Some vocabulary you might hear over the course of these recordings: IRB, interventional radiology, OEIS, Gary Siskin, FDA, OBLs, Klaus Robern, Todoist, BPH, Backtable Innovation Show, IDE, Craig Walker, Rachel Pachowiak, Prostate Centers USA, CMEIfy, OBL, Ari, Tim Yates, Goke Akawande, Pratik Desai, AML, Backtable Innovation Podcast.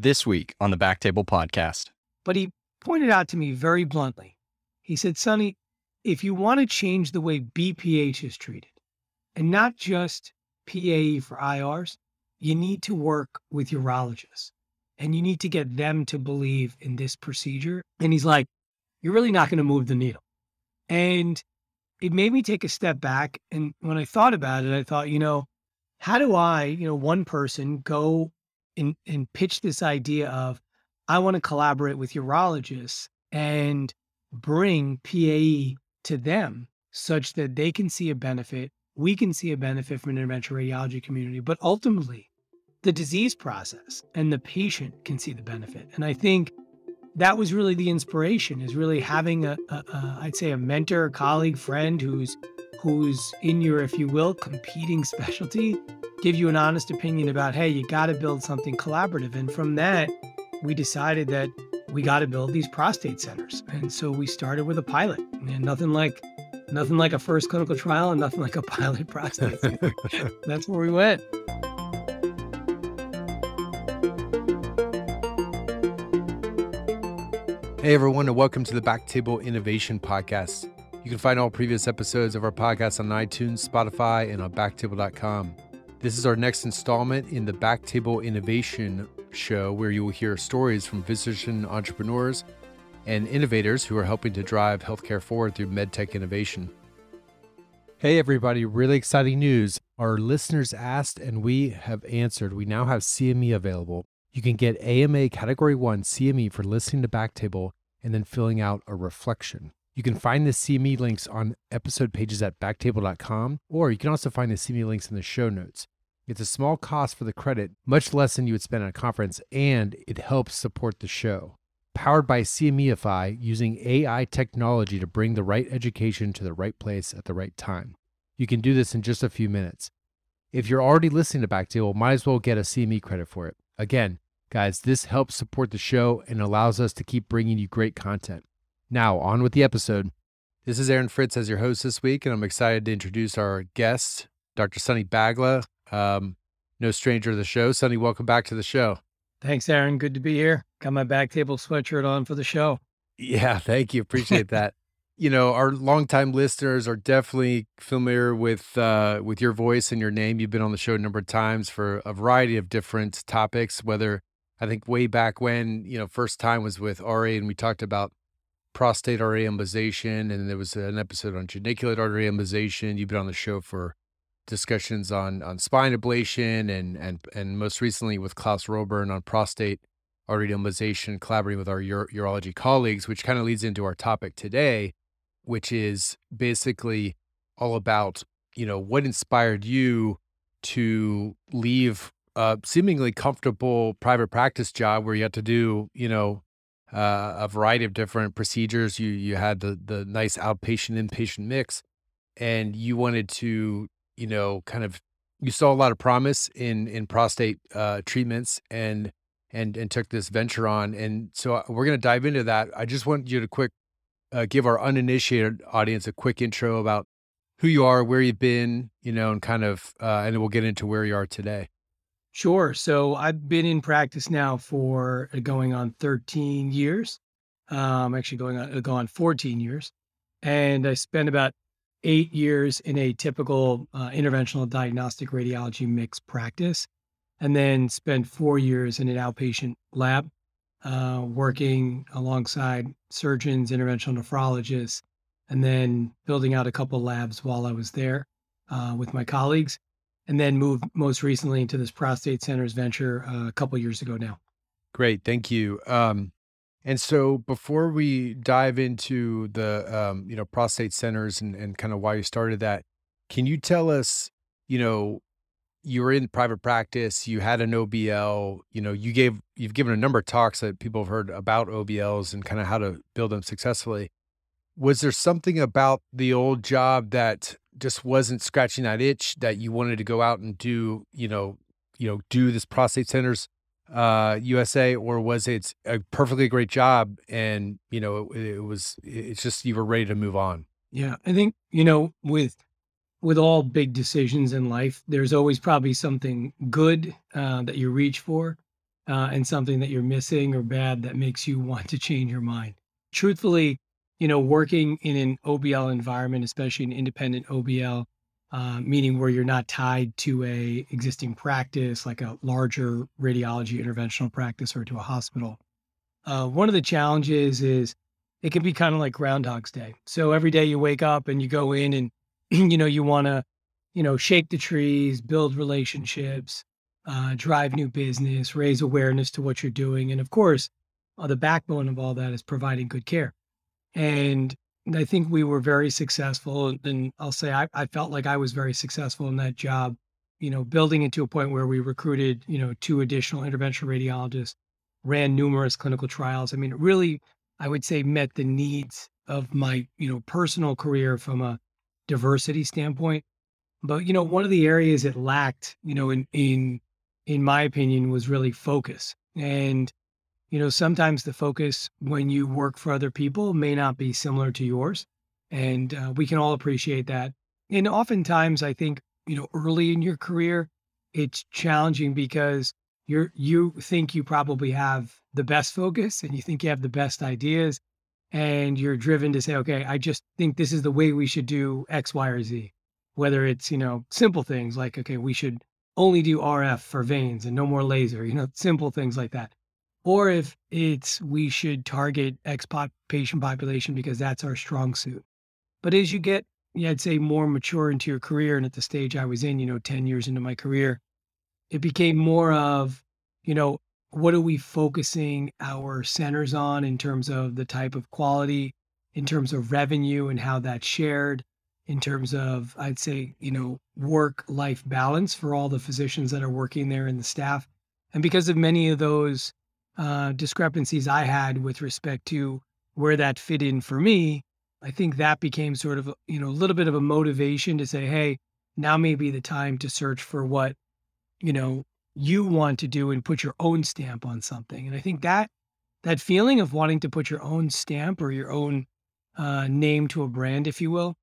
this week on the Backtable Podcast. But he pointed out to me very bluntly, he said, Sonny, if you want to change the way BPH is treated and not just PAE for IRs, you need to work with urologists and you need to get them to believe in this procedure. And he's like, you're really not going to move the needle. And it made me take a step back. And when I thought about it, I thought, you know, how do I, one person go and pitch this idea of, I want to collaborate with urologists and bring PAE to them such that they can see a benefit, we can see a benefit from an interventional radiology community, but ultimately the disease process and the patient can see the benefit. And I think that was really the inspiration, is really having a mentor, colleague, friend who's in your, if you will, competing specialty, give you an honest opinion about, hey, you got to build something collaborative. And from that, we decided that we got to build these prostate centers. And so we started with a pilot, and nothing like a first clinical trial and nothing like a pilot process. That's where we went. Hey everyone, and welcome to the Backtable Innovation Podcast. You can find all previous episodes of our podcast on iTunes, Spotify, and on backtable.com. This is our next installment in the Backtable Innovation Show, where you will hear stories from physician entrepreneurs and innovators who are helping to drive healthcare forward through medtech innovation. Hey everybody, really exciting news. Our listeners asked and we have answered. We now have CME available. You can get AMA Category 1 CME for listening to Backtable and then filling out a reflection. You can find the CME links on episode pages at backtable.com, or you can also find the CME links in the show notes. It's a small cost for the credit, much less than you would spend at a conference, and it helps support the show. Powered by CMEIfy, using AI technology to bring the right education to the right place at the right time. You can do this in just a few minutes. If you're already listening to Backtable, might as well get a CME credit for it. Again, guys, this helps support the show and allows us to keep bringing you great content. Now, on with the episode. This is Aaron Fritts as your host this week, and I'm excited to introduce our guest, Dr. Sandeep Bagla, no stranger to the show. Sonny, welcome back to the show. Thanks, Aaron. Good to be here. Got my Backtable sweatshirt on for the show. Yeah, thank you. Appreciate that. Our longtime listeners are definitely familiar with your voice and your name. You've been on the show a number of times for a variety of different topics, whether I think way back when, first time was with Ari, and we talked about prostate artery embolization, and there was an episode on geniculate artery embolization. You've been on the show for discussions on spine ablation and most recently with Klaus Robern on prostate artery embolization, collaborating with our urology colleagues, which kind of leads into our topic today, which is basically all about, what inspired you to leave a seemingly comfortable private practice job where you had to do, a variety of different procedures. You had the nice outpatient, inpatient mix, and you wanted to, you saw a lot of promise in prostate treatments and took this venture on. And so we're going to dive into that. I just want you to give our uninitiated audience a quick intro about who you are, where you've been, and and then we'll get into where you are today. Sure. So I've been in practice now for going on 13 years, actually going on 14 years. And I spent about 8 years in a typical interventional diagnostic radiology mixed practice, and then spent 4 years in an outpatient lab, working alongside surgeons, interventional nephrologists, and then building out a couple labs while I was there with my colleagues, and then moved most recently into this prostate centers venture a couple years ago now. Great. Thank you. And so before we dive into the, prostate centers and kind of why you started that, can you tell us, you were in private practice, you had an OBL, you've given a number of talks that people have heard about OBLs and kind of how to build them successfully. Was there something about the old job that just wasn't scratching that itch that you wanted to go out and do, do this prostate centers USA, or was it a perfectly great job and, it's just you were ready to move on? Yeah, I think, with all big decisions in life, there's always probably something good that you reach for. and something that you're missing or bad that makes you want to change your mind. Truthfully, working in an OBL environment, especially an independent OBL, meaning where you're not tied to a existing practice, like a larger radiology interventional practice or to a hospital. One of the challenges is it can be kind of like Groundhog's Day. So every day you wake up and you go in and, you want to, shake the trees, build relationships, drive new business, raise awareness to what you're doing. And of course, the backbone of all that is providing good care. And I think we were very successful. And I'll say I felt like I was very successful in that job, building it to a point where we recruited, 2 additional interventional radiologists, ran numerous clinical trials. I mean, it really, I would say, met the needs of my, personal career from a diversity standpoint. But, one of the areas it lacked, in my opinion, was really focus. And sometimes the focus when you work for other people may not be similar to yours. And we can all appreciate that. And oftentimes, I think, early in your career, it's challenging because you think you probably have the best focus and you think you have the best ideas. And you're driven to say, okay, I just think this is the way we should do X, Y, or Z. Whether it's, simple things like, okay, we should only do RF for veins and no more laser, simple things like that. Or if it's, we should target X patient population because that's our strong suit. But as you get, I'd say, more mature into your career, and at the stage I was in, 10 years into my career, it became more of, what are we focusing our centers on in terms of the type of quality, in terms of revenue and how that's shared, in terms of, I'd say, work-life balance for all the physicians that are working there and the staff. And because of many of those discrepancies I had with respect to where that fit in for me, I think that became sort of, a little bit of a motivation to say, hey, now may be the time to search for what, you want to do and put your own stamp on something. And I think that feeling of wanting to put your own stamp or your own name to a brand, if you will,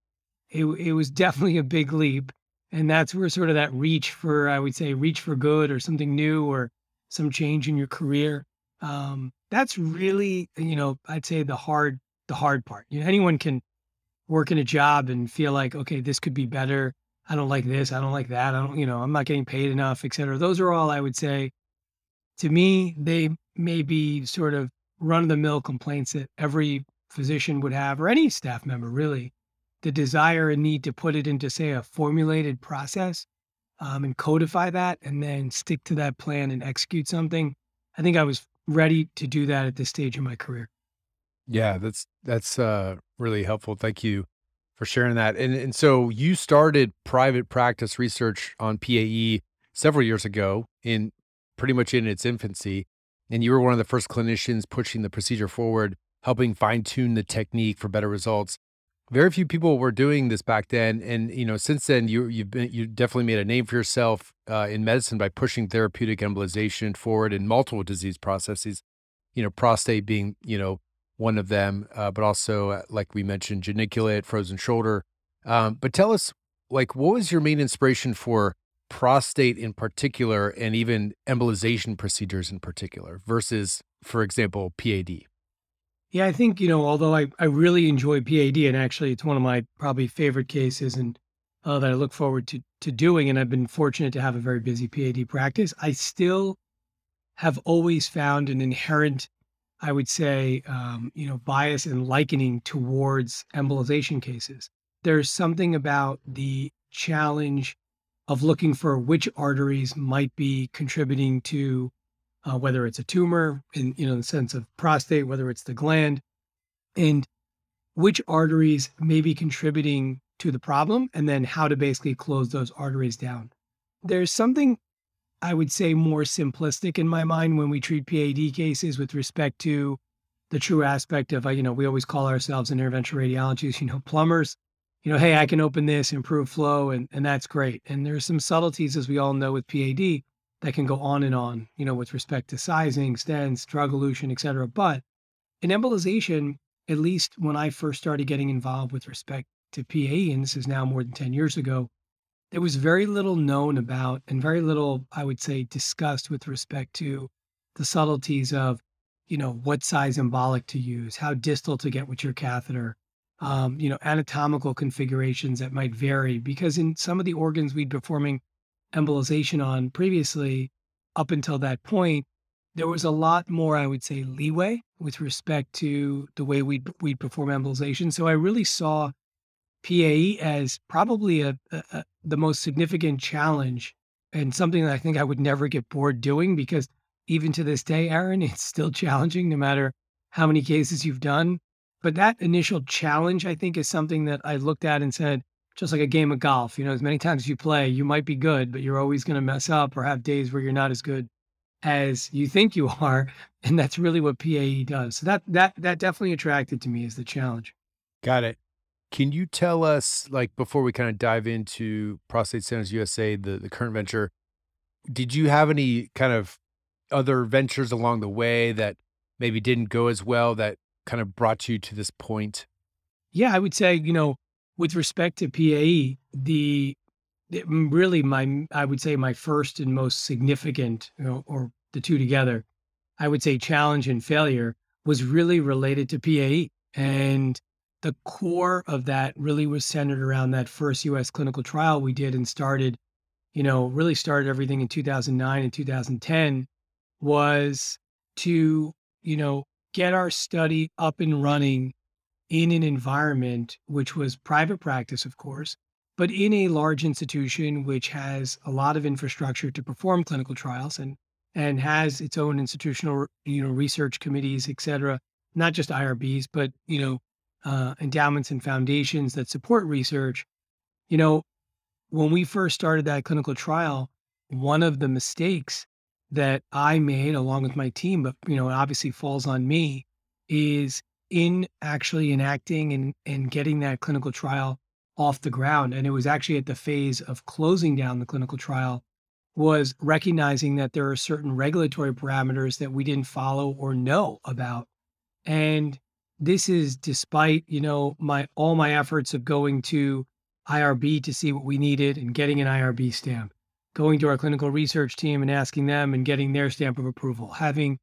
it was definitely a big leap. And that's where sort of that reach for, I would say, reach for good or something new or some change in your career. That's really, I'd say the hard part. Anyone can work in a job and feel like, okay, this could be better. I don't like this. I don't like that. I don't, I'm not getting paid enough, et cetera. Those are all, I would say, to me, they may be sort of run of the mill complaints that every physician would have, or any staff member, really. The desire and need to put it into, say, a formulated process, and codify that and then stick to that plan and execute something. I think I was ready to do that at this stage in my career. Yeah, that's really helpful. Thank you for sharing that. And so you started private practice research on PAE several years ago, in pretty much in its infancy, and you were one of the first clinicians pushing the procedure forward, helping fine-tune the technique for better results. Very few people were doing this back then, and since then you definitely made a name for yourself in medicine by pushing therapeutic embolization forward in multiple disease processes. Prostate being one of them, but also like we mentioned, geniculate, frozen shoulder. But tell us, what was your main inspiration for prostate in particular, and even embolization procedures in particular, versus, for example, PAD? Yeah, I think, although I really enjoy PAD, and actually it's one of my probably favorite cases and that I look forward to doing, and I've been fortunate to have a very busy PAD practice, I still have always found an inherent, I would say, bias and likening towards embolization cases. There's something about the challenge of looking for which arteries might be contributing to whether it's a tumor in the sense of prostate, whether it's the gland, and which arteries may be contributing to the problem, and then how to basically close those arteries down. There's something, I would say, more simplistic in my mind when we treat PAD cases with respect to the true aspect of, we always call ourselves in interventional radiologists, plumbers, hey, I can open this, improve flow, and that's great. And there's some subtleties, as we all know, with PAD that can go on and on, with respect to sizing, stents, drug elution, et cetera. But in embolization, at least when I first started getting involved with respect to PAE, and this is now more than 10 years ago, there was very little known about and very little, I would say, discussed with respect to the subtleties of, you know, what size embolic to use, how distal to get with your catheter, you know, anatomical configurations that might vary, because in some of the organs we'd performing embolization on previously, up until that point, there was a lot more, I would say, leeway with respect to the way we'd perform embolization. So I really saw PAE as probably the most significant challenge, and something that I think I would never get bored doing, because even to this day, Aaron, it's still challenging no matter how many cases you've done. But that initial challenge, I think, is something that I looked at and said, just like a game of golf, you know, as many times as you play, you might be good, but you're always going to mess up or have days where you're not as good as you think you are. And that's really what PAE does. So that definitely attracted to me is the challenge. Got it. Can you tell us, like, before we kind of dive into Prostate Centers USA, the current venture, did you have any kind of other ventures along the way that maybe didn't go as well that kind of brought you to this point? Yeah, I would say, you know, with respect to PAE, my first and most significant, you know, or the two together, I would say challenge and failure was really related to PAE. And the core of that really was centered around that first U.S. clinical trial we did and started, you know, really started everything in 2009 and 2010, was to, you know, get our study up and running in an environment which was private practice, of course, but in a large institution which has a lot of infrastructure to perform clinical trials and has its own institutional, you know, research committees, et cetera, not just IRBs, but, you know, endowments and foundations that support research. You know, when we first started that clinical trial, one of the mistakes that I made along with my team, but, you know, it obviously falls on me, is in actually enacting and getting that clinical trial off the ground. And it was actually at the phase of closing down the clinical trial, was recognizing that there are certain regulatory parameters that we didn't follow or know about. And this is despite, you know, all my efforts of going to IRB to see what we needed and getting an IRB stamp, going to our clinical research team and asking them and getting their stamp of approval, having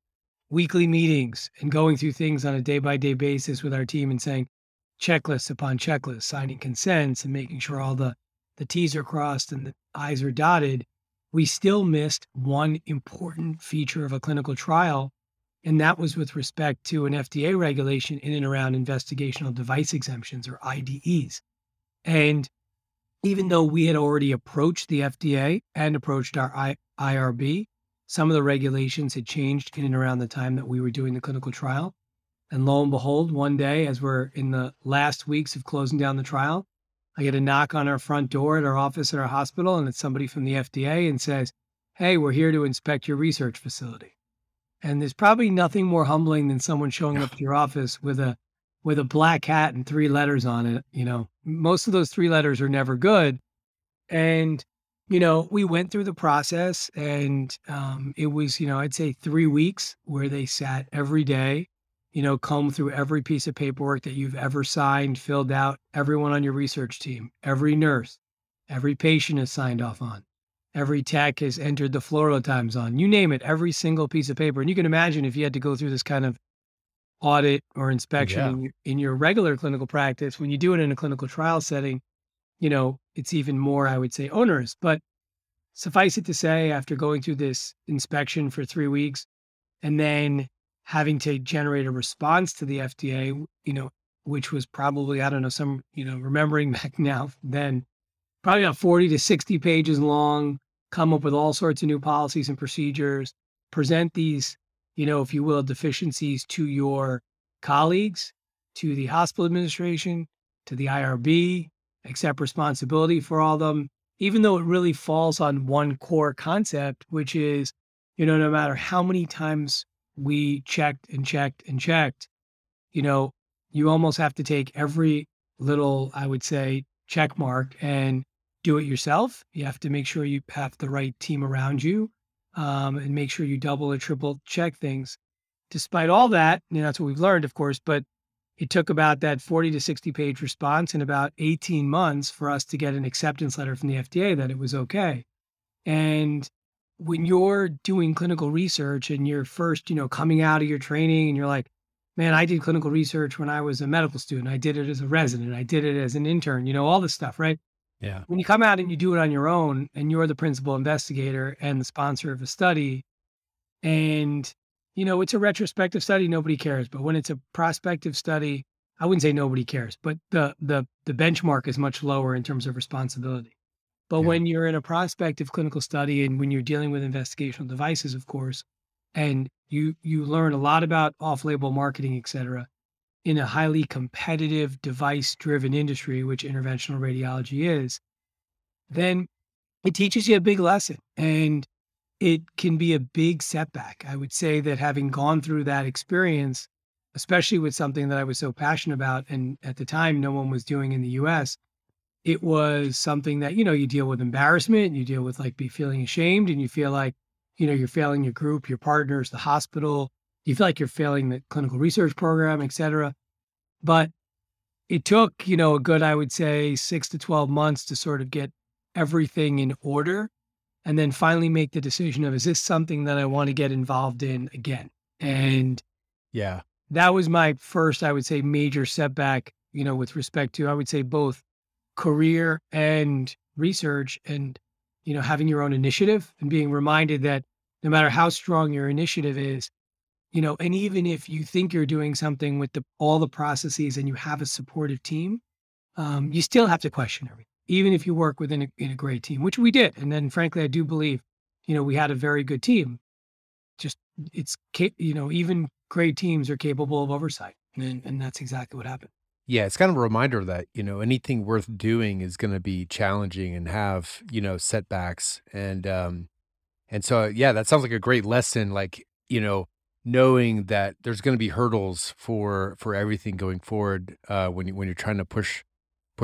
weekly meetings and going through things on a day-by-day basis with our team and saying checklists upon checklists, signing consents and making sure all the T's are crossed and the I's are dotted, we still missed one important feature of a clinical trial, and that was with respect to an FDA regulation in and around investigational device exemptions, or IDEs. And even though we had already approached the FDA and approached our IRB, some of the regulations had changed in and around the time that we were doing the clinical trial. And lo and behold, one day, as we're in the last weeks of closing down the trial, I get a knock on our front door at our office at our hospital, and it's somebody from the FDA and says, "Hey, we're here to inspect your research facility." And there's probably nothing more humbling than someone showing up to your office with a black hat and three letters on it. You know, most of those three letters are never good. And, you know, we went through the process, and it was, you know, I'd say 3 weeks where they sat every day, you know, comb through every piece of paperwork that you've ever signed, filled out, everyone on your research team, every nurse, every patient has signed off on, every tech has entered the fluorotimes on, you name it, every single piece of paper. And you can imagine if you had to go through this kind of audit or inspection in your regular clinical practice, when you do it in a clinical trial setting, you know, it's even more, I would say, onerous. But suffice it to say, after going through this inspection for 3 weeks and then having to generate a response to the FDA, you know, which was probably, I don't know, some, you know, remembering back now, then probably about 40 to 60 pages long, come up with all sorts of new policies and procedures, present these, you know, if you will, deficiencies to your colleagues, to the hospital administration, to the IRB, accept responsibility for all of them, even though it really falls on one core concept, which is, you know, no matter how many times we checked and checked and checked, you know, you almost have to take every little, I would say, check mark and do it yourself. You have to make sure you have the right team around you, and make sure you double or triple check things. Despite all that, and that's what we've learned, of course, but it took about that 40 to 60 page response and about 18 months for us to get an acceptance letter from the FDA that it was okay. And when you're doing clinical research and you're first, coming out of your training and you're like, man, I did clinical research when I was a medical student. I did it as a resident. I did it as an intern, all this stuff, right? Yeah. When you come out and you do it on your own and you're the principal investigator and the sponsor of a study and, it's a retrospective study, nobody cares. But when it's a prospective study, I wouldn't say nobody cares, but the benchmark is much lower in terms of responsibility. But yeah. When you're in a prospective clinical study and when you're dealing with investigational devices, of course, and you learn a lot about off-label marketing, et cetera, in a highly competitive device-driven industry, which interventional radiology is, then it teaches you a big lesson and it can be a big setback. I would say that having gone through that experience, especially with something that I was so passionate about, and at the time no one was doing in the US, it was something that, you deal with embarrassment, you deal with feeling ashamed, and you feel like, you're failing your group, your partners, the hospital. You feel like you're failing the clinical research program, et cetera. But it took, a good, I would say, 6 to 12 months to sort of get everything in order and then finally make the decision of, is this something that I want to get involved in again? And yeah, that was my first, I would say, major setback, with respect to, I would say, both career and research and, having your own initiative and being reminded that no matter how strong your initiative is, and even if you think you're doing something with all the processes and you have a supportive team, you still have to question everything, even if you work within in a great team, which we did. And then frankly, I do believe, we had a very good team. Just it's, even great teams are capable of oversight. And that's exactly what happened. Yeah, it's kind of a reminder that, anything worth doing is going to be challenging and have, setbacks. And so, yeah, that sounds like a great lesson, knowing that there's going to be hurdles for everything going forward, when you're trying to push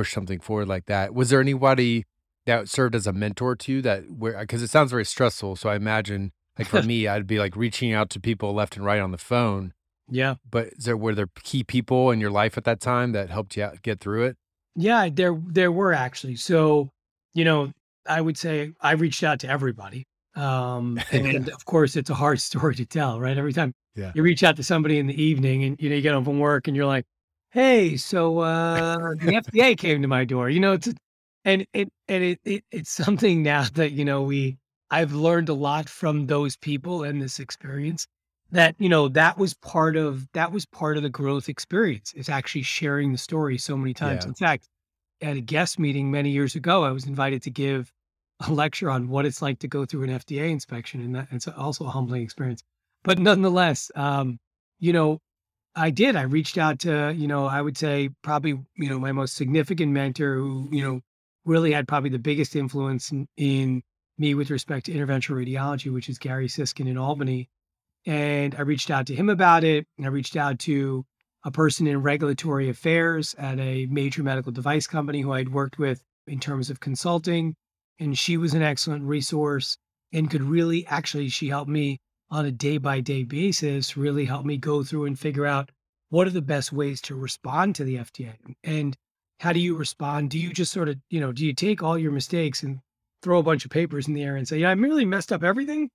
something forward like that. Was there anybody that served as a mentor to you because it sounds very stressful. So I imagine for me, I'd be reaching out to people left and right on the phone. Yeah. But were there key people in your life at that time that helped you out, get through it? Yeah, there were actually. So, I would say I reached out to everybody. And of course it's a hard story to tell, right? Every time you reach out to somebody in the evening and, you get home from work and you're like, hey, so, the FDA came to my door, it's something now that, I've learned a lot from those people and this experience that, that was part of the growth experience is actually sharing the story so many times. Yeah. In fact, at a guest meeting many years ago, I was invited to give a lecture on what it's like to go through an FDA inspection. And it's also a humbling experience, but nonetheless, I reached out to, I would say probably, my most significant mentor who, really had probably the biggest influence in me with respect to interventional radiology, which is Gary Siskin in Albany. And I reached out to him about it. And I reached out to a person in regulatory affairs at a major medical device company who I'd worked with in terms of consulting. And she was an excellent resource and could really she helped me on a day-by-day basis, really helped me go through and figure out what are the best ways to respond to the FDA and how do you respond? Do you just sort of, do you take all your mistakes and throw a bunch of papers in the air and say, I merely messed up everything.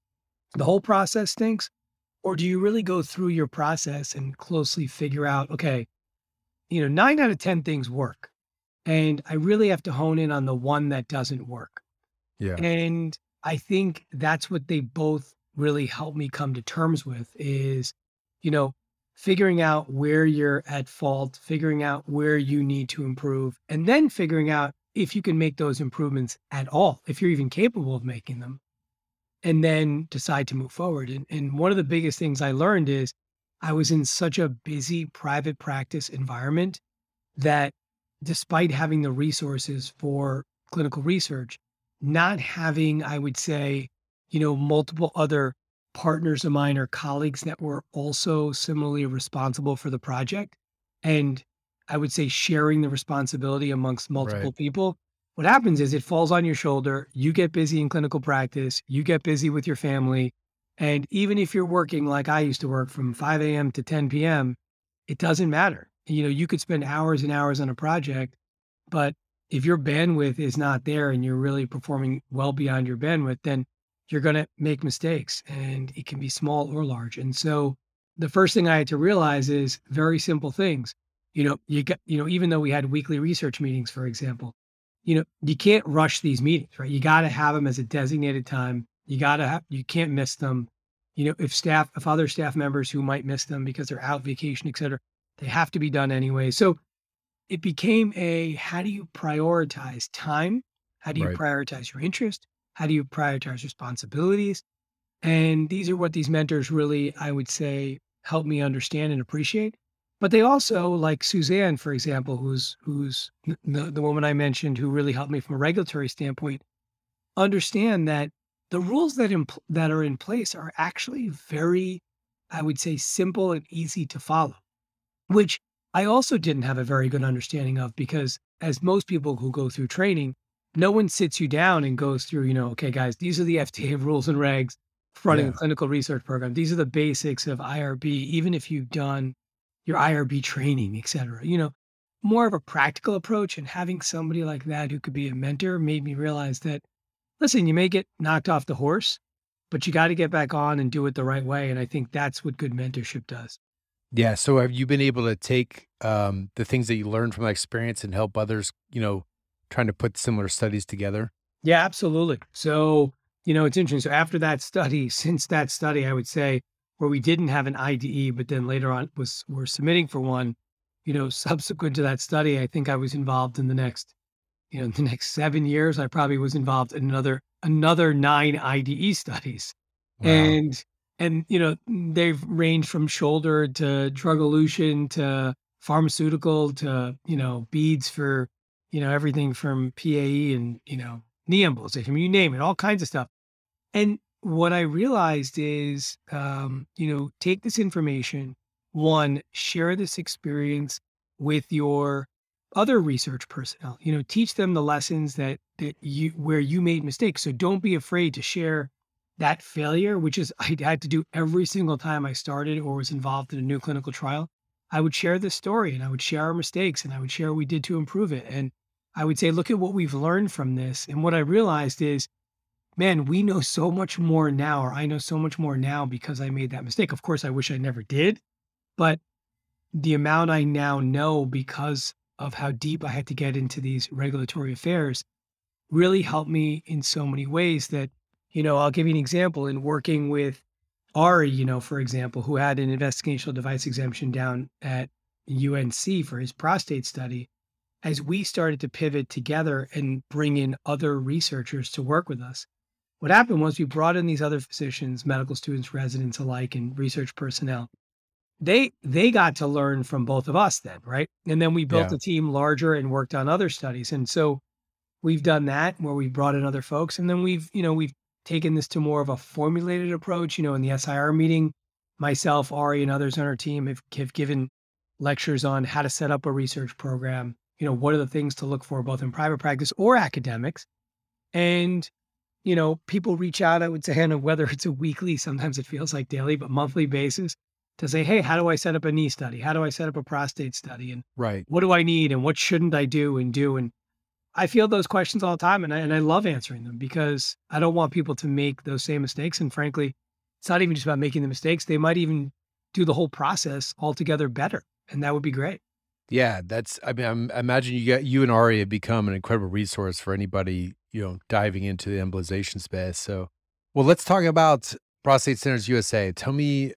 The whole process stinks. Or do you really go through your process and closely figure out, 9 out of 10 things work. And I really have to hone in on the one that doesn't work. Yeah. And I think that's what they both really helped me come to terms with is, figuring out where you're at fault, figuring out where you need to improve, and then figuring out if you can make those improvements at all, if you're even capable of making them, and then decide to move forward. And one of the biggest things I learned is I was in such a busy private practice environment that despite having the resources for clinical research, not having, I would say, multiple other partners of mine or colleagues that were also similarly responsible for the project. And I would say sharing the responsibility amongst multiple right. people. What happens is it falls on your shoulder. You get busy in clinical practice. You get busy with your family. And even if you're working like I used to work from 5 a.m. to 10 p.m., it doesn't matter. You could spend hours and hours on a project, but if your bandwidth is not there and you're really performing well beyond your bandwidth, then you're going to make mistakes, and it can be small or large. And so the first thing I had to realize is very simple things. Even though we had weekly research meetings, for example, you can't rush these meetings, right? You got to have them as a designated time. You can't miss them. If other staff members who might miss them because they're out vacation, et cetera, they have to be done anyway. So it became how do you prioritize time? How do you prioritize your interest? How do you prioritize responsibilities? And these are what these mentors really, I would say, help me understand and appreciate. But they also, like Suzanne, for example, who's the woman I mentioned, who really helped me from a regulatory standpoint, understand that the rules that are in place are actually very, I would say, simple and easy to follow, which I also didn't have a very good understanding of, because as most people who go through training, no one sits you down and goes through, okay, guys, these are the FDA rules and regs running a clinical research program. These are the basics of IRB, even if you've done your IRB training, et cetera. More of a practical approach, and having somebody like that who could be a mentor made me realize that, listen, you may get knocked off the horse, but you got to get back on and do it the right way. And I think that's what good mentorship does. Yeah. So have you been able to take the things that you learned from that experience and help others, trying to put similar studies together? Yeah, absolutely. So, it's interesting. So since that study, I would say, where we didn't have an IDE, but then later on we're submitting for one, subsequent to that study, I think I was involved in the next 7 years, I probably was involved in another 9 IDE studies. Wow. And they've ranged from shoulder to drug elution to pharmaceutical to, beads for, everything from PAE and, knee embolization, you name it, all kinds of stuff. And what I realized is, take this information, one, share this experience with your other research personnel, teach them the lessons where you made mistakes. So don't be afraid to share that failure, which is I had to do every single time I started or was involved in a new clinical trial. I would share this story, and I would share our mistakes, and I would share what we did to improve it. And I would say, look at what we've learned from this. And what I realized is, man, we know so much more now, or I know so much more now because I made that mistake. Of course, I wish I never did, but the amount I now know because of how deep I had to get into these regulatory affairs really helped me in so many ways that, I'll give you an example. In working with Ari, for example, who had an investigational device exemption down at UNC for his prostate study, as we started to pivot together and bring in other researchers to work with us, what happened was we brought in these other physicians, medical students, residents alike, and research personnel. They got to learn from both of us then, right? And then we built a team larger and worked on other studies. And so we've done that where we brought in other folks. And then we've taken this to more of a formulated approach. In the SIR meeting, myself, Ari, and others on our team have given lectures on how to set up a research program. What are the things to look for both in private practice or academics? And, people reach out, I would say, and whether it's a weekly, sometimes it feels like daily, but monthly basis, to say, hey, how do I set up a knee study? How do I set up a prostate study? And what do I need? And what shouldn't I do? And I field those questions all the time, and I love answering them because I don't want people to make those same mistakes. And frankly, it's not even just about making the mistakes. They might even do the whole process altogether better, and that would be great. Yeah, I imagine you and Ari have become an incredible resource for anybody, diving into the embolization space. So, well, let's talk about Prostate Centers USA. Tell me,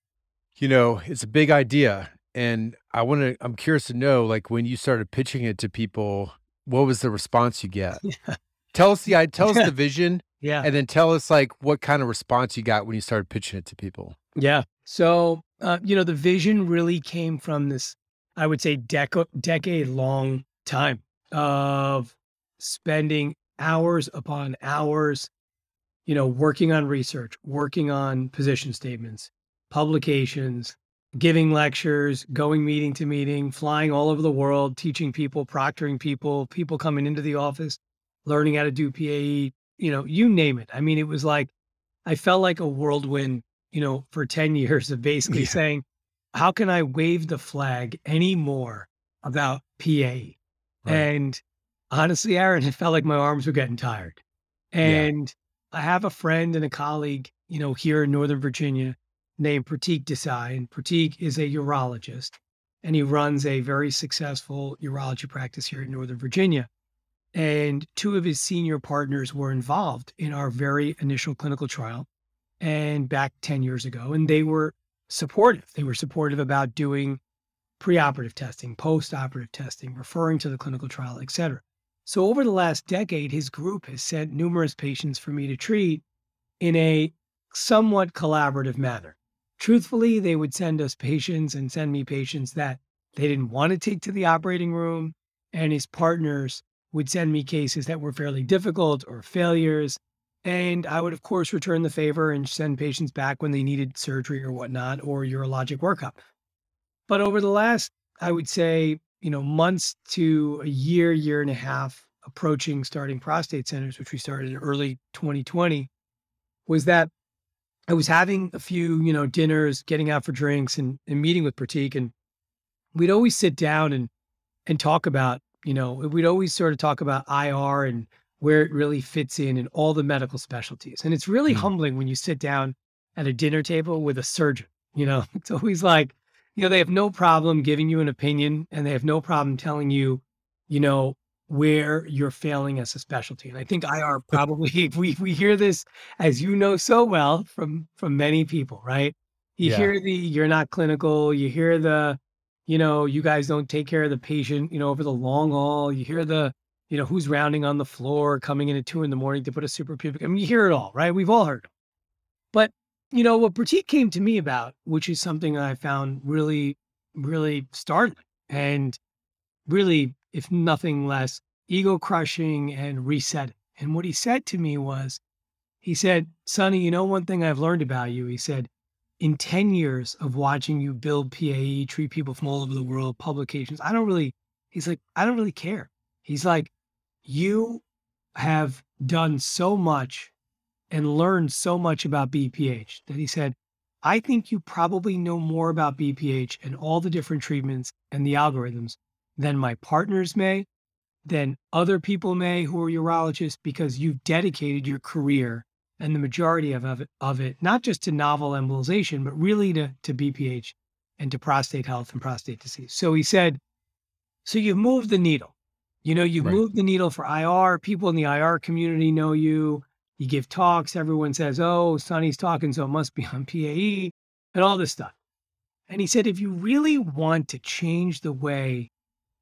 it's a big idea, and I'm curious to know, like, when you started pitching it to people, what was the response you get? Yeah. Tell us the vision. Yeah. And then tell us like what kind of response you got when you started pitching it to people. Yeah. So, the vision really came from this, I would say, decade long time of spending hours upon hours, working on research, working on position statements, publications, giving lectures, going meeting to meeting, flying all over the world, teaching people, proctoring people, people coming into the office, learning how to do PAE, you name it. I mean, it was like, I felt like a whirlwind, for 10 years of basically saying, how can I wave the flag anymore about PAE? Right. And honestly, Aaron, it felt like my arms were getting tired. And I have a friend and a colleague, you know, here in Northern Virginia named Pratik Desai, and Pratik is a urologist, and he runs a very successful urology practice here in Northern Virginia. And two of his senior partners were involved in our very initial clinical trial and back 10 years ago. And they were supportive. They were supportive about doing preoperative testing, postoperative testing, referring to the clinical trial, et cetera. So over the last decade, his group has sent numerous patients for me to treat in a somewhat collaborative manner. Truthfully, they would send us patients and send me patients that they didn't want to take to the operating room, and his partners would send me cases that were fairly difficult or failures. And I would, of course, return the favor and send patients back when they needed surgery or whatnot, or urologic workup. But over the last, I would say, you know, months to a year, year and a half, approaching starting Prostate Centers, which we started in early 2020, was that I was having a few, you know, dinners, getting out for drinks and meeting with Pratik. And we'd always sit down and talk about, you know, we'd always sort of talk about IR and where it really fits in and all the medical specialties. And it's really humbling when you sit down at a dinner table with a surgeon. You know, it's always like, you know, they have no problem giving you an opinion, and they have no problem telling you, you know, where you're failing as a specialty. And I think IR probably, we hear this, as you know so well, from many people, right? You hear the, you're not clinical, you hear the, you know, you guys don't take care of the patient, you know, over the long haul, you hear the, you know, who's rounding on the floor, coming in at 2 a.m. to put a suprapubic, I mean, you hear it all, right? We've all heard it. But, you know, what Pratik came to me about, which is something that I found really, really startling and really, if nothing less, ego crushing and resetting. And what he said to me was, he said, Sonny, you know, one thing I've learned about you, he said, in 10 years of watching you build PAE, treat people from all over the world, publications, I don't really care. He's like, you have done so much and learned so much about BPH that he said, I think you probably know more about BPH and all the different treatments and the algorithms than my partners may, than other people may who are urologists, because you've dedicated your career and the majority of it, not just to novel embolization, but really to BPH and to prostate health and prostate disease. So he said, so you've moved the needle. You know, you've moved the needle for IR. People in the IR community know you. You give talks. Everyone says, oh, Sonny's talking, so it must be on PAE and all this stuff. And he said, if you really want to change the way,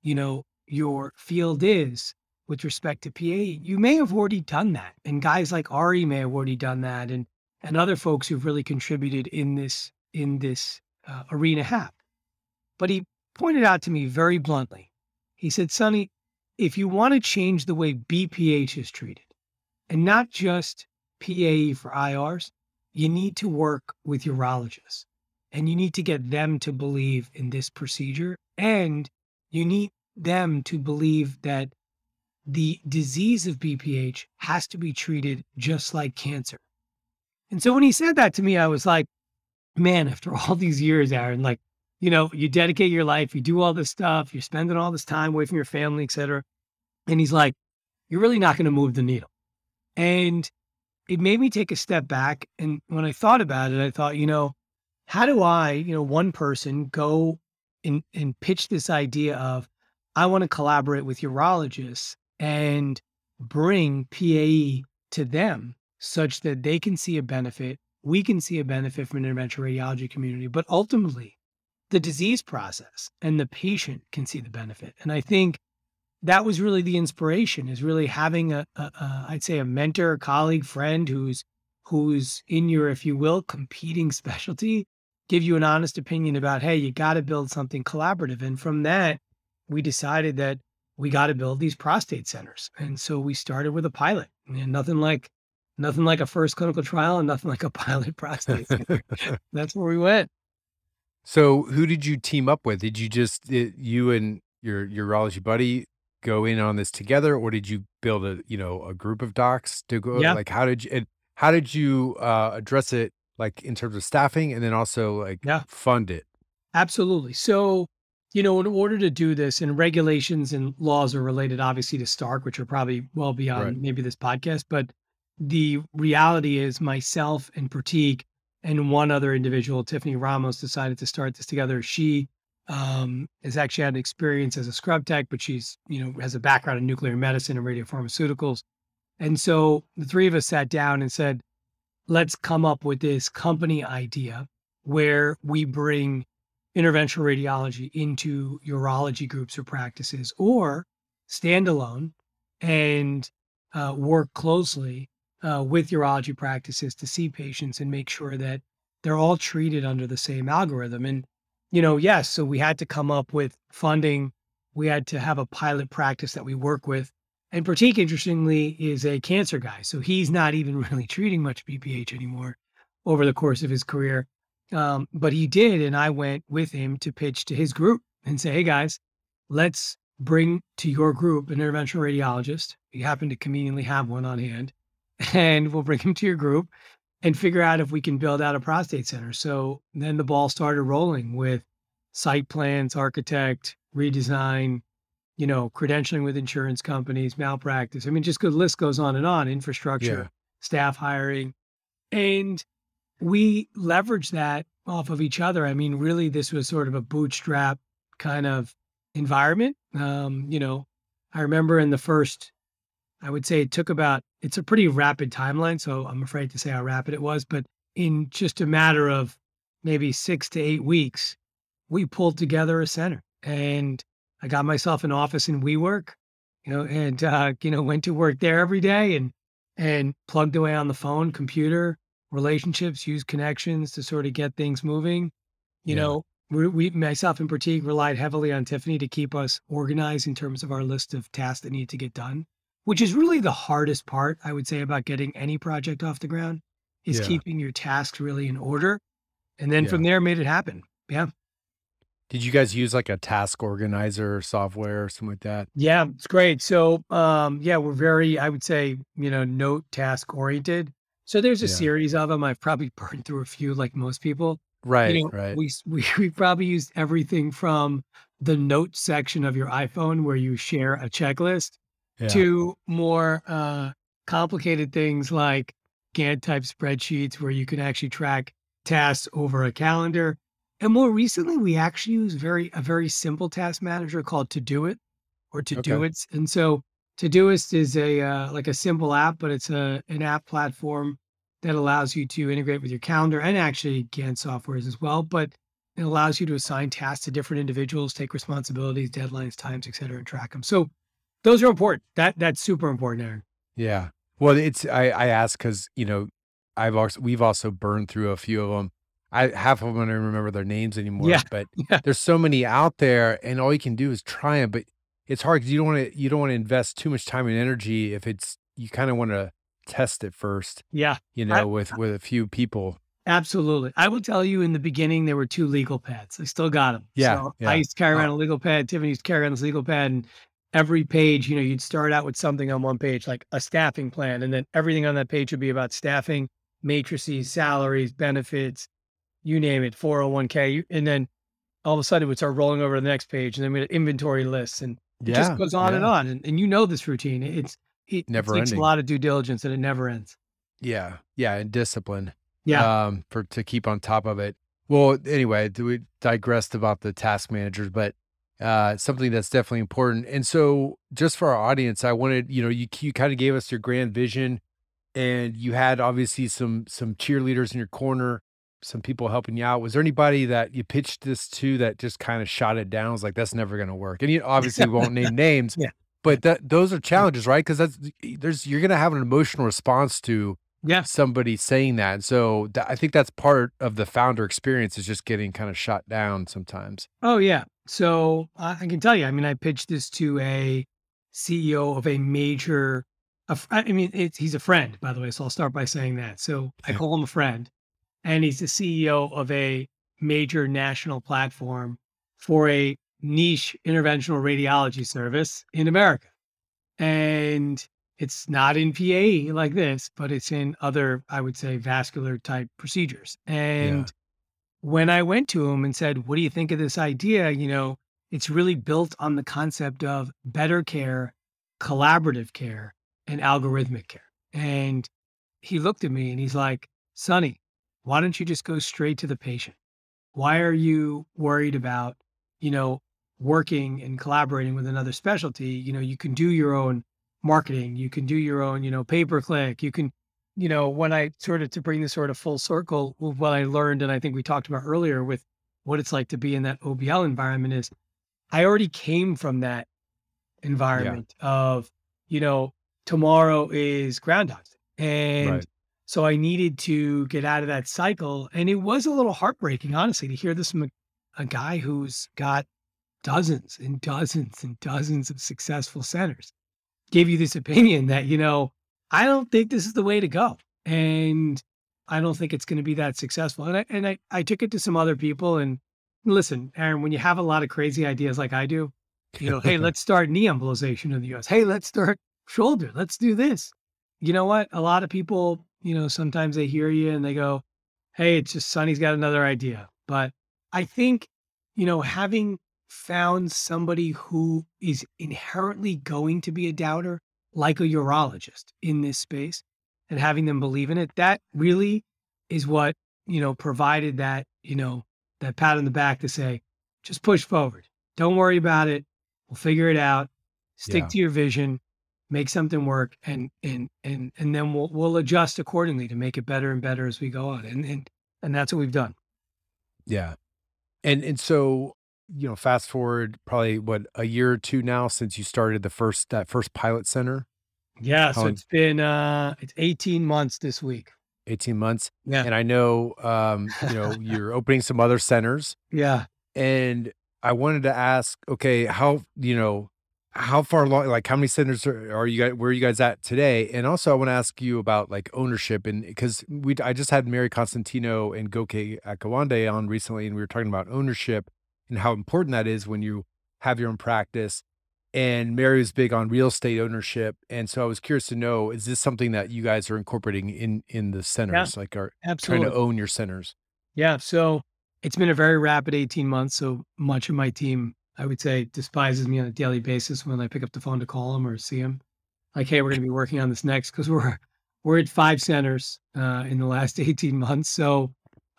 you know, your field is with respect to PAE, you may have already done that. And guys like Ari may have already done that, and other folks who've really contributed in this arena have. But he pointed out to me very bluntly, he said, Sonny, if you want to change the way BPH is treated and not just PAE for IRs, you need to work with urologists, and you need to get them to believe in this procedure, and you need them to believe that the disease of BPH has to be treated just like cancer. And so when he said that to me, I was like, man, after all these years, Aaron, like, you know, you dedicate your life, you do all this stuff, you're spending all this time away from your family, et cetera. And he's like, you're really not going to move the needle. And it made me take a step back. And when I thought about it, I thought, you know, how do I, you know, one person go and pitch this idea of, I want to collaborate with urologists and bring PAE to them such that they can see a benefit, we can see a benefit from an interventional radiology community, but ultimately the disease process and the patient can see the benefit. And I think that was really the inspiration, is really having a I'd say a mentor, colleague, friend who's in your, if you will, competing specialty, give you an honest opinion about, hey, you got to build something collaborative. And from that, we decided that we got to build these prostate centers. And so we started with a pilot. And nothing like a first clinical trial, and nothing like a pilot prostate center. That's where we went. So who did you team up with? Did you just, you and your urology buddy go in on this together, or did you build a group of docs to go? Yeah. Like, how did you address it? Like in terms of staffing, and then also fund it? Absolutely. So, you know, in order to do this, and regulations and laws are related, obviously, to STARC, which are probably well beyond maybe this podcast, but the reality is myself and Pratik and one other individual, Tiffany Ramos, decided to start this together. She has actually had an experience as a scrub tech, but she's, has a background in nuclear medicine and radiopharmaceuticals. And so the three of us sat down and said, let's come up with this company idea where we bring interventional radiology into urology groups or practices, or standalone and work closely with urology practices to see patients and make sure that they're all treated under the same algorithm. And, yes, so we had to come up with funding. We had to have a pilot practice that we work with. And Pratik, interestingly, is a cancer guy. So he's not even really treating much BPH anymore over the course of his career. But he did, and I went with him to pitch to his group and say, hey guys, let's bring to your group an interventional radiologist. We happen to conveniently have one on hand, and we'll bring him to your group and figure out if we can build out a prostate center. So then the ball started rolling with site plans, architect, redesign, credentialing with insurance companies, malpractice. I mean, just the list goes on and on, infrastructure, staff hiring. And we leveraged that off of each other. I mean, really, this was sort of a bootstrap kind of environment. I remember in the first, I would say it's a pretty rapid timeline, so I'm afraid to say how rapid it was, but in just a matter of maybe 6 to 8 weeks, we pulled together a center. And I got myself an office in WeWork, and, went to work there every day and plugged away on the phone, computer, relationships, used connections to sort of get things moving. We, myself and Pratik, relied heavily on Tiffany to keep us organized in terms of our list of tasks that need to get done, which is really the hardest part, I would say, about getting any project off the ground is keeping your tasks really in order. And then from there, made it happen. Yeah. Did you guys use like a task organizer software or something like that? Yeah, it's great. So, we're very, I would say, note task oriented. So there's a series of them. I've probably burned through a few like most people. Right, right. We probably used everything from the note section of your iPhone where you share a checklist to more complicated things like Gantt type spreadsheets where you can actually track tasks over a calendar. And more recently, we actually use a very simple task manager called Todoist or Todoist. And so Todoist is a like a simple app, but it's an app platform that allows you to integrate with your calendar and actually Gantt softwares as well. But it allows you to assign tasks to different individuals, take responsibilities, deadlines, times, et cetera, and track them. So those are important. That's super important, Aaron. Yeah. Well, I ask because we've also burned through a few of them. Half of them I don't remember their names anymore. Yeah. But there's so many out there, and all you can do is try them. But it's hard because you don't want to invest too much time and energy if it's you kind of want to test it first. Yeah. With a few people. Absolutely. I will tell you in the beginning, there were two legal pads. I still got them. Yeah. So I used to carry around a legal pad. Tiffany used to carry around this legal pad. And every page, you'd start out with something on one page, like a staffing plan. And then everything on that page would be about staffing, matrices, salaries, benefits, you name it, 401k. And then all of a sudden it would start rolling over to the next page. And then we had inventory lists and it just goes on and on. And this routine, it never takes ending. A lot of due diligence and it never ends. Yeah. Yeah. And discipline. Yeah. To keep on top of it. Well, anyway, we digressed about the task managers, but something that's definitely important. And so just for our audience, I wanted, you kind of gave us your grand vision and you had obviously some cheerleaders in your corner, some people helping you out. Was there anybody that you pitched this to that just kind of shot it down? I was like, that's never going to work. And you obviously won't name names. Yeah. But those are challenges, right? Because you're going to have an emotional response to somebody saying that. And so I think that's part of the founder experience is just getting kind of shot down sometimes. Oh, yeah. So I can tell you, I pitched this to a CEO of a major, he's a friend, by the way. So I'll start by saying that. So I call him a friend, and he's the CEO of a major national platform for a niche interventional radiology service in America. And it's not in PAE like this, but it's in other, I would say, vascular type procedures. And when I went to him and said, what do you think of this idea? It's really built on the concept of better care, collaborative care, and algorithmic care. And he looked at me and he's like, Sonny, why don't you just go straight to the patient? Why are you worried about, working and collaborating with another specialty? You can do your own marketing. You can do your own, pay-per-click. You can, when I to bring this sort of full circle, what I learned, and I think we talked about earlier with what it's like to be in that OBL environment is I already came from that environment of, tomorrow is Groundhog Day. And so I needed to get out of that cycle. And it was a little heartbreaking, honestly, to hear this from a guy who's got dozens and dozens and dozens of successful centers give you this opinion that, I don't think this is the way to go. And I don't think it's going to be that successful. And I took it to some other people. And listen, Aaron, when you have a lot of crazy ideas like I do, hey, let's start knee embolization in the US. Hey, let's start shoulder. Let's do this. You know what? A lot of people, sometimes they hear you and they go, hey, it's just Sonny's got another idea. But I think, having found somebody who is inherently going to be a doubter, like a urologist in this space, and having them believe in it, that really is what, provided that, that pat on the back to say, just push forward. Don't worry about it. We'll figure it out. Stick to your vision, make something work. And then we'll adjust accordingly to make it better and better as we go on. And that's what we've done. Yeah. And so, fast forward probably a year or two now since you started that first pilot center. Yeah. So it's been, it's 18 months this week. 18 months. Yeah. And I know, you're opening some other centers. Yeah. And I wanted to ask, okay, how far along, how many centers are you guys, where are you guys at today? And also I want to ask you about ownership, and cause I just had Mary Constantino and Goke Akawande on recently, and we were talking about ownership and how important that is when you have your own practice. And Mary was big on real estate ownership. And so I was curious to know, is this something that you guys are incorporating in the centers, are absolutely trying to own your centers? Yeah. So it's been a very rapid 18 months. So much of my team, I would say, despises me on a daily basis when I pick up the phone to call them or see them. Like, hey, we're going to be working on this next. Cause we're at 5 centers, in the last 18 months. So,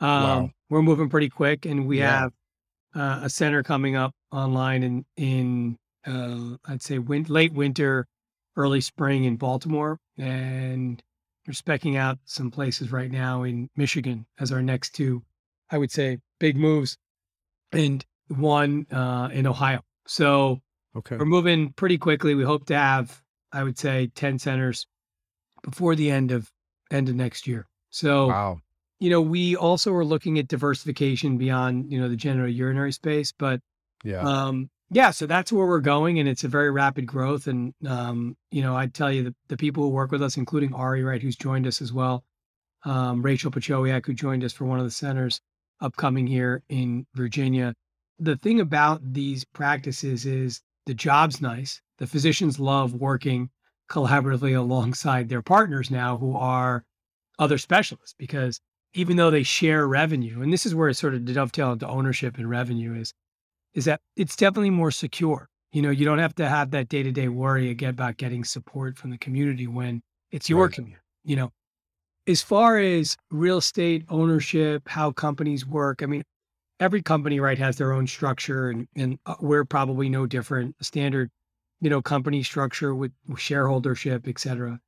we're moving pretty quick, and we have, a center coming up online in I'd say late winter, early spring in Baltimore. And we're speccing out some places right now in Michigan as our next 2, I would say, big moves, and 1 in Ohio. So we're moving pretty quickly. We hope to have, I would say, 10 centers before the end of next year. So, we also are looking at diversification beyond, the general urinary space, but so that's where we're going, and it's a very rapid growth. And, I tell you, the people who work with us, including Ari, who's joined us as well, Rachel Pachowiak, who joined us for one of the centers upcoming here in Virginia. The thing about these practices is the job's nice. The physicians love working collaboratively alongside their partners now, who are other specialists, because even though they share revenue, and this is where it sort of dovetails into ownership and revenue is that it's definitely more secure. You don't have to have that day-to-day worry again about getting support from the community when it's your community. As far as real estate ownership, how companies work, I mean, every company, has their own structure, and we're probably no different. Standard, company structure with shareholdership, et cetera.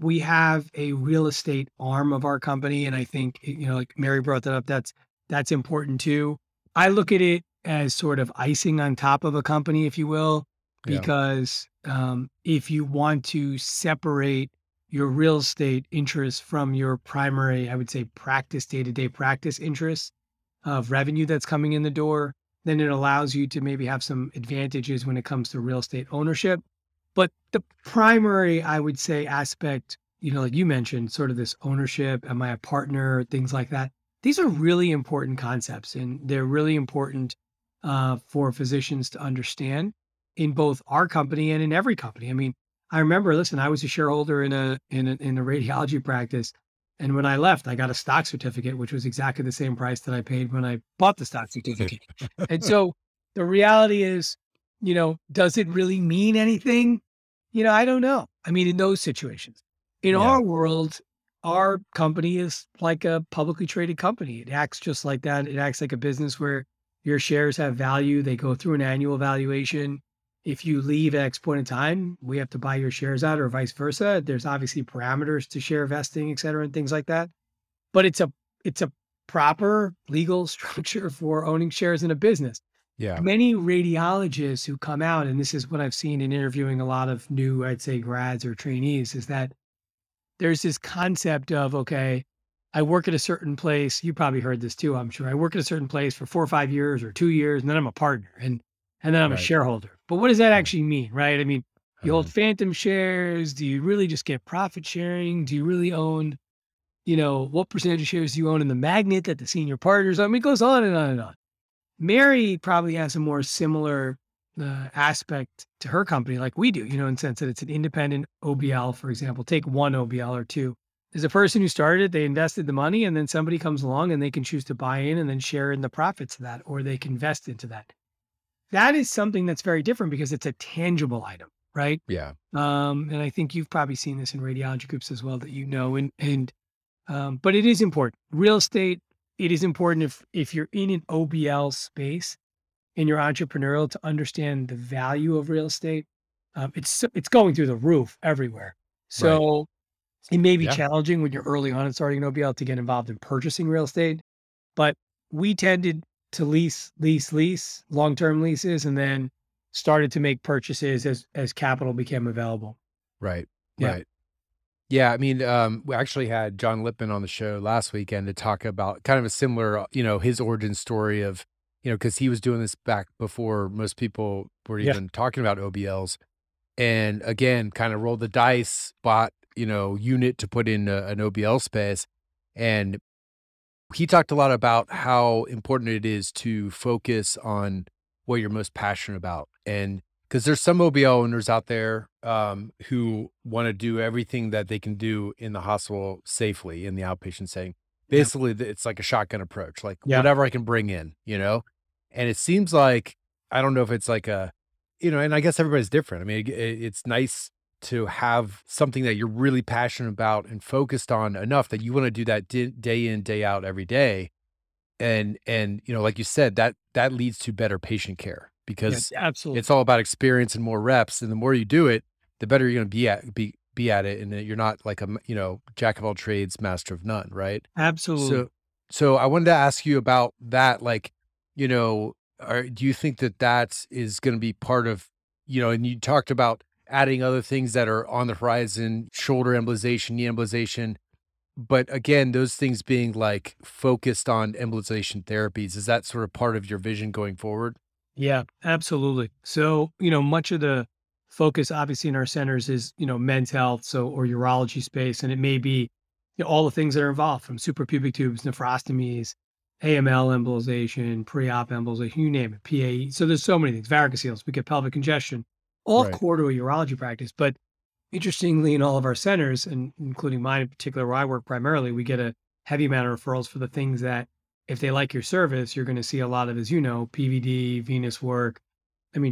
We have a real estate arm of our company. And I think, like Mary brought that up, that's important too. I look at it as sort of icing on top of a company, if you will, because if you want to separate your real estate interests from your primary, I would say, practice, day-to-day practice interests of revenue that's coming in the door, then it allows you to maybe have some advantages when it comes to real estate ownership. But the primary, I would say, aspect, like you mentioned, sort of this ownership, am I a partner, things like that. These are really important concepts, and they're really important for physicians to understand in both our company and in every company. I mean, I remember, I was a shareholder in a radiology practice, and when I left, I got a stock certificate, which was exactly the same price that I paid when I bought the stock certificate. And so the reality is, does it really mean anything? I don't know. I mean, in those situations, in our world, our company is like a publicly traded company. It acts just like that. It acts like a business where your shares have value. They go through an annual valuation. If you leave at X point in time, we have to buy your shares out or vice versa. There's obviously parameters to share vesting, et cetera, and things like that. But it's a proper legal structure for owning shares in a business. Yeah. Many radiologists who come out, and this is what I've seen in interviewing a lot of new, I'd say, grads or trainees, is that there's this concept of, okay, I work at a certain place. You probably heard this too, I'm sure. I work at a certain place for 4 or 5 years or 2 years, and then I'm a partner and then I'm a shareholder. But what does that actually mean, right? I mean, you hold phantom shares. Do you really just get profit sharing? Do you really own, what percentage of shares do you own in the magnet that the senior partners own? I mean, it goes on and on and on. Mary probably has a more similar aspect to her company like we do, in the sense that it's an independent OBL, for example. Take one OBL or two. There's a person who started it, they invested the money, and then somebody comes along and they can choose to buy in and then share in the profits of that, or they can invest into that. That is something that's very different because it's a tangible item, right? Yeah. And I think you've probably seen this in radiology groups as well that but it is important. Real estate, it is important if you're in an OBL space and you're entrepreneurial to understand the value of real estate. It's going through the roof everywhere. So It may be challenging when you're early on and starting an OBL to get involved in purchasing real estate, but we tended to lease, long-term leases, and then started to make purchases as capital became available. Right. Yeah. Right. Yeah, I mean, we actually had John Lipman on the show last weekend to talk about kind of a similar, his origin story of, because he was doing this back before most people were even talking about OBLs. And again, kind of rolled the dice, bought, unit to put in an OBL space. And he talked a lot about how important it is to focus on what you're most passionate about. And because there's some OBL owners out there who want to do everything that they can do in the hospital safely in the outpatient setting. Basically, it's like a shotgun approach, like whatever I can bring in, And it seems like, I don't know if it's like a, and I guess everybody's different. I mean, it's nice to have something that you're really passionate about and focused on enough that you want to do that day in, day out, every day. And like you said, that leads to better patient care. Because it's all about experience and more reps, and the more you do it, the better you're going to be at it, and you're not like a jack of all trades, master of none, right? Absolutely. So I wanted to ask you about that. Like, do you think that is going to be part of And you talked about adding other things that are on the horizon: shoulder embolization, knee embolization. But again, those things being like focused on embolization therapies. Is that sort of part of your vision going forward? Yeah, absolutely. So, much of the focus obviously in our centers is, men's health, or urology space. And it may be all the things that are involved, from suprapubic tubes, nephrostomies, AML embolization, pre-op embolization, you name it, PAE. So there's so many things, varicoceles, we get pelvic congestion, all core to a urology practice. But interestingly, in all of our centers, and including mine in particular, where I work primarily, we get a heavy amount of referrals for the things that, if they like your service, you're going to see a lot of, as PVD, venous work,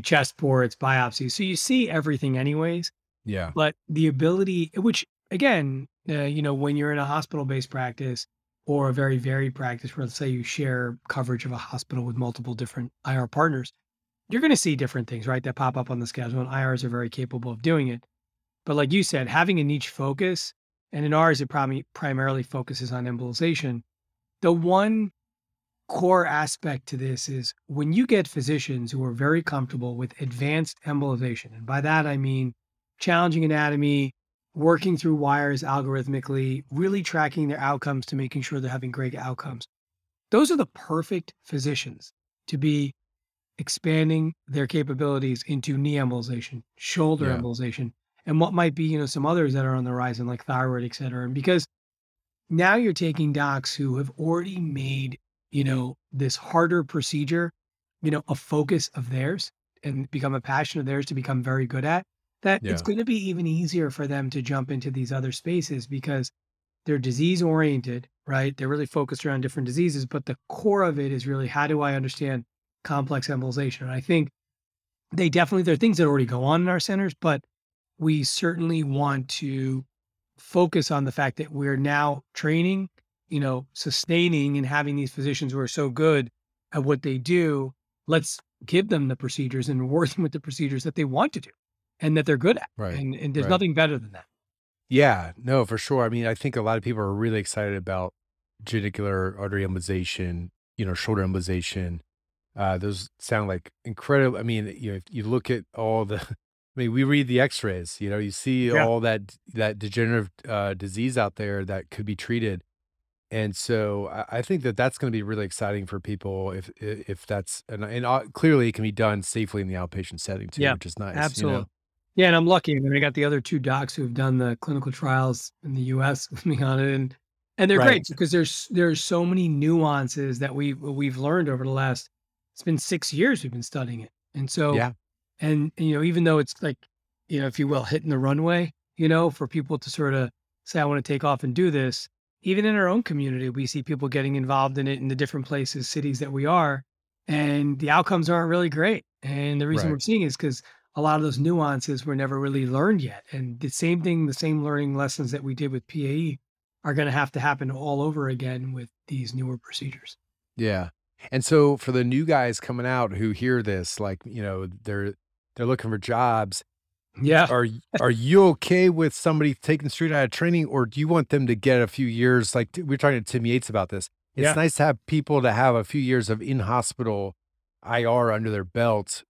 chest ports, biopsies. So you see everything anyways. Yeah. But the ability, which again, when you're in a hospital-based practice or a very varied practice, where let's say you share coverage of a hospital with multiple different IR partners, you're going to see different things, right, that pop up on the schedule, and IRs are very capable of doing it. But like you said, having a niche focus, and in ours, it probably primarily focuses on embolization. The one core aspect to this is when you get physicians who are very comfortable with advanced embolization, and by that I mean challenging anatomy, working through wires algorithmically, really tracking their outcomes to making sure they're having great outcomes. Those are the perfect physicians to be expanding their capabilities into knee embolization, shoulder embolization, and what might be, some others that are on the horizon like thyroid, et cetera. And because now you're taking docs who have already made this harder procedure, a focus of theirs and become a passion of theirs to become very good at that. It's going to be even easier for them to jump into these other spaces because they're disease oriented, right? They're really focused around different diseases, but the core of it is really, how do I understand complex embolization? And I think there are things that already go on in our centers, but we certainly want to focus on the fact that we're now training, sustaining and having these physicians who are so good at what they do. Let's give them the procedures and reward them with the procedures that they want to do and that they're good at. Right. And there's nothing better than that. Yeah, no, for sure. I mean, I think a lot of people are really excited about genicular artery embolization, shoulder embolization. Those sound like incredible. I mean, if you look at all the, we read the x-rays, you see all that degenerative disease out there that could be treated. And so I think that that's going to be really exciting for people if that's, and clearly it can be done safely in the outpatient setting too, which is nice. Absolutely. Yeah. And I'm lucky. I mean, I got the other two docs who've done the clinical trials in the US with me on it. And they're great because there's so many nuances that we've learned over the last, it's been 6 years we've been studying it. And so, and even though it's like, if you will, hitting the runway, for people to sort of say, I want to take off and do this. Even in our own community, we see people getting involved in it in the different places, cities that we are, and the outcomes aren't really great. And the reason we're seeing is because a lot of those nuances were never really learned yet. And the same learning lessons that we did with PAE are going to have to happen all over again with these newer procedures. Yeah. And so for the new guys coming out who hear this, like, they're looking for jobs. Yeah. Are you okay with somebody taking straight out of training, or do you want them to get a few years? Like we were talking to Tim Yates about this. It's nice to have people to have a few years of in-hospital IR under their belt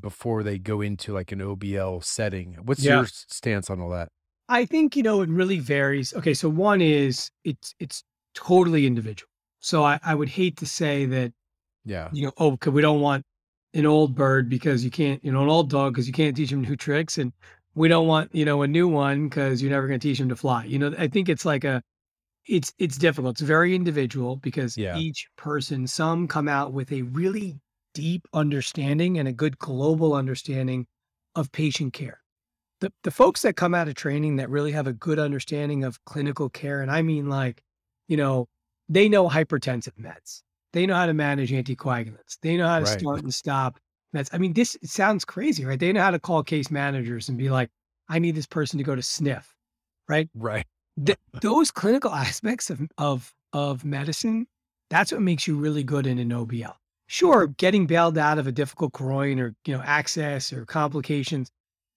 before they go into like an OBL setting. What's your stance on all that? I think, it really varies. Okay. So one is it's totally individual. So I would hate to say that, because we don't want an old bird because you can't, an old dog because you can't teach him new tricks, and we don't want, a new one because you're never going to teach him to fly. I think it's like it's difficult. It's very individual because each person, some come out with a really deep understanding and a good global understanding of patient care. The folks that come out of training that really have a good understanding of clinical care, and I mean they know hypertensive meds. They know how to manage anticoagulants. They know how to start and stop meds. I mean, this sounds crazy, right? They know how to call case managers and be like, I need this person to go to sniff, right? Right. Those clinical aspects of medicine, that's what makes you really good in an OBL. Sure, getting bailed out of a difficult groin or, access or complications.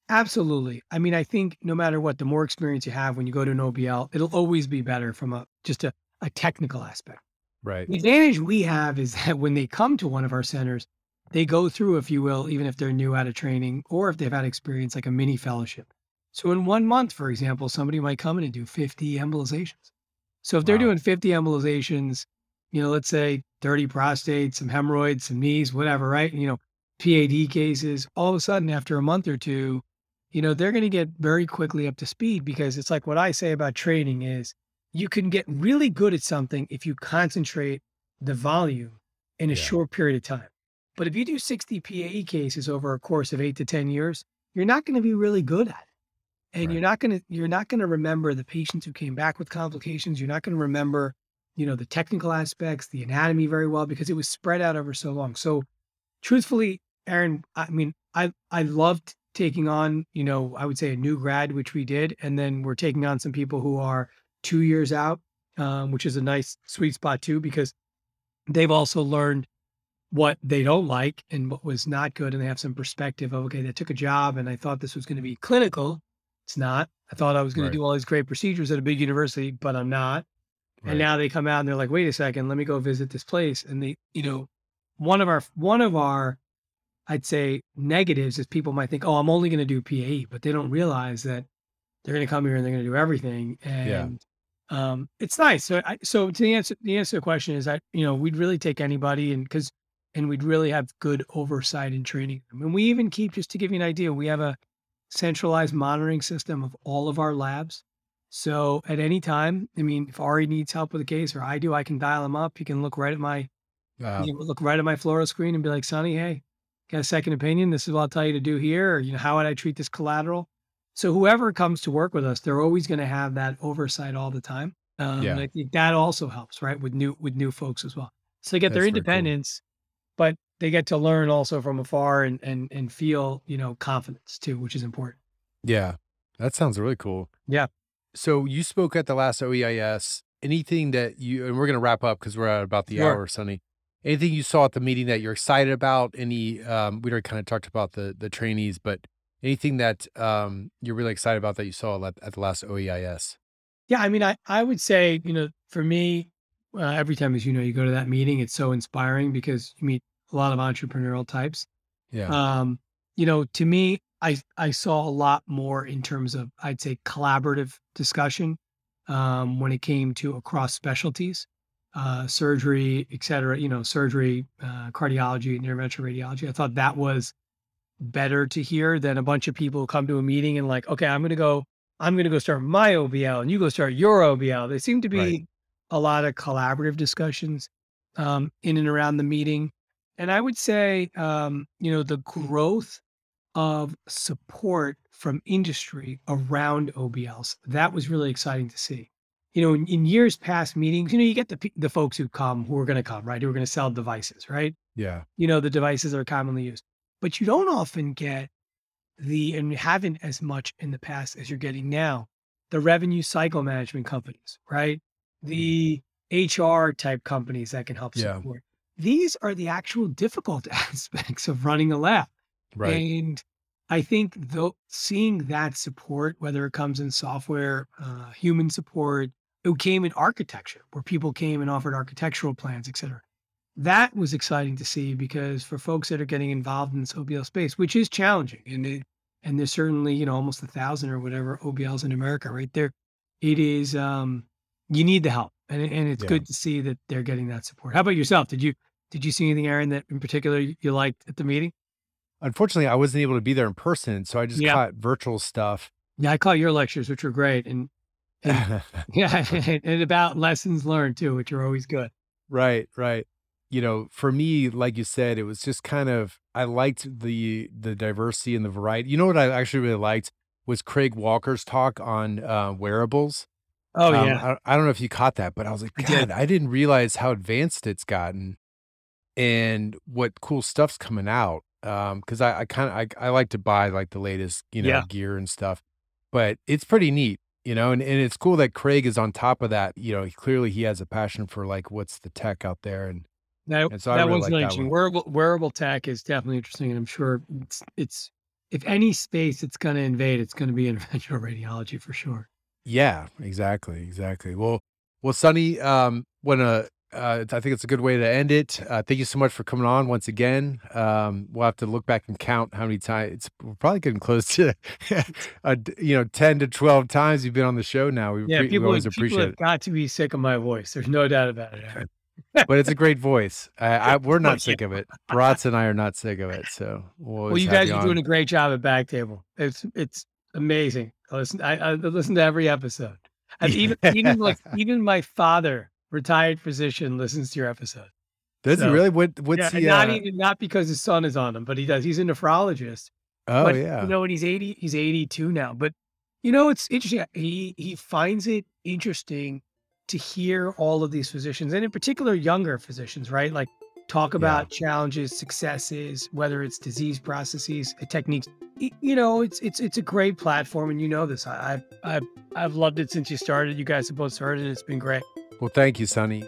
Absolutely. I mean, I think no matter what, the more experience you have when you go to an OBL, it'll always be better from just a technical aspect. Right. The advantage we have is that when they come to one of our centers, they go through, if you will, even if they're new out of training or if they've had experience, like a mini fellowship. So in 1 month, for example, somebody might come in and do 50 embolizations. So if they're doing 50 embolizations, let's say 30 prostates, some hemorrhoids, some knees, whatever, right? PAD cases, all of a sudden after a month or two, they're going to get very quickly up to speed, because it's like what I say about training is, you can get really good at something if you concentrate the volume in a short period of time. But if you do 60 PAE cases over a course of 8 to 10 years, you're not going to be really good at it. And you're not going to remember the patients who came back with complications. You're not going to remember, the technical aspects, the anatomy very well, because it was spread out over so long. So truthfully, Aaron, I mean, I loved taking on, I would say a new grad, which we did. And then we're taking on some people who are 2 years out, which is a nice sweet spot too, because they've also learned what they don't like and what was not good. And they have some perspective of, okay, they took a job and I thought this was going to be clinical. It's not. I thought I was going to do all these great procedures at a big university, but I'm not. Right. And now they come out and they're like, wait a second, let me go visit this place. And they, one of our, I'd say negatives is people might think, oh, I'm only going to do PAE, but they don't realize that they're going to come here and they're going to do everything. And, it's nice. So to the answer to the question is that, we'd really take anybody and we'd really have good oversight and training. I mean, we even keep, just to give you an idea, we have a centralized monitoring system of all of our labs. So at any time, I mean, if Ari needs help with a case or I do, I can dial him up. He can look right at my, look right at my fluoro screen and be like, Sonny, hey, got a second opinion. This is what I'll tell you to do here. Or, how would I treat this collateral? So whoever comes to work with us, they're always going to have that oversight all the time. And I think that also helps, right, with new folks as well. So they get their independence, but they get to learn also from afar and feel, confidence too, which is important. Yeah. That sounds really cool. Yeah. So you spoke at the last OEIS. Anything that you, and we're going to wrap up because we're at about the hour, Sonny. Anything you saw at the meeting that you're excited about? Any, we already kind of talked about the trainees, but anything that you're really excited about that you saw at the last OEIS? Yeah, I mean, I would say, you know, for me, every time, as you know, you go to that meeting, it's so inspiring because you meet a lot of entrepreneurial types. Yeah. You know, to me, I saw a lot more in terms of, I'd say, collaborative discussion when it came to across specialties, surgery, et cetera, you know, surgery, cardiology, interventional radiology. I thought that was better to hear than a bunch of people who come to a meeting and like, okay, I'm going to go start my OBL and you go start your OBL. There seemed to be a lot of collaborative discussions in and around the meeting. And I would say, you know, the growth of support from industry around OBLs, that was really exciting to see. You know, in years past meetings, you know, you get the folks who come, who are going to come, right? Who are going to sell devices, right? Yeah. You know, the devices are commonly used, but you don't often get and you haven't as much in the past as you're getting now, the revenue cycle management companies, right? The HR type companies that can help support. These are the actual difficult aspects of running a lab. Right. And I think seeing that support, whether it comes in software, human support, it came in architecture where people came and offered architectural plans, et cetera. That was exciting to see because for folks that are getting involved in this OBL space, which is challenging, and there's certainly, you know, almost 1,000 or whatever OBLs in America right there, it is, you need the help. And it's good to see that they're getting that support. How about yourself? Did you see anything, Aaron, that in particular you liked at the meeting? Unfortunately, I wasn't able to be there in person, so I just caught virtual stuff. Yeah, I caught your lectures, which were great. And and about lessons learned too, which are always good. Right. You know, for me, like you said, it was just kind of, I liked the diversity and the variety. You know what I actually really liked was Craig Walker's talk on wearables. Oh, yeah. I don't know if you caught that, but I was like, God, I didn't realize how advanced it's gotten and what cool stuff's coming out. Because I like to buy like the latest, you know, gear and stuff, but it's pretty neat, you know, and it's cool that Craig is on top of that. You know, he clearly has a passion for like, what's the tech out there. And so that I really one's interesting. That one. Wearable tech is definitely interesting. And I'm sure it's if any space it's going to invade, it's going to be interventional radiology for sure. Yeah, exactly. Well, Sonny, I think it's a good way to end it. Thank you so much for coming on once again. We'll have to look back and count how many times we're probably getting close to, 10 to 12 times you've been on the show now. We always appreciate it. People have got to be sick of my voice. There's no doubt about it, Aaron. But it's a great voice. We're not sick of it. Baratz and I are not sick of it. So well, you guys are doing a great job at Backtable. It's amazing. I listen to every episode. Even my father, retired physician, listens to your episode. Does he really? What's he? Not because his son is on him, but he does. He's a nephrologist. Oh, but, yeah. You know, and he's 82 now. But you know, it's interesting. He finds it interesting to hear all of these physicians, and in particular, younger physicians, right? Like talk about challenges, successes, whether it's disease processes, techniques. You know, it's a great platform, and you know this. I've loved it since you started. You guys have both started, and it's been great. Well, thank you, Sonny.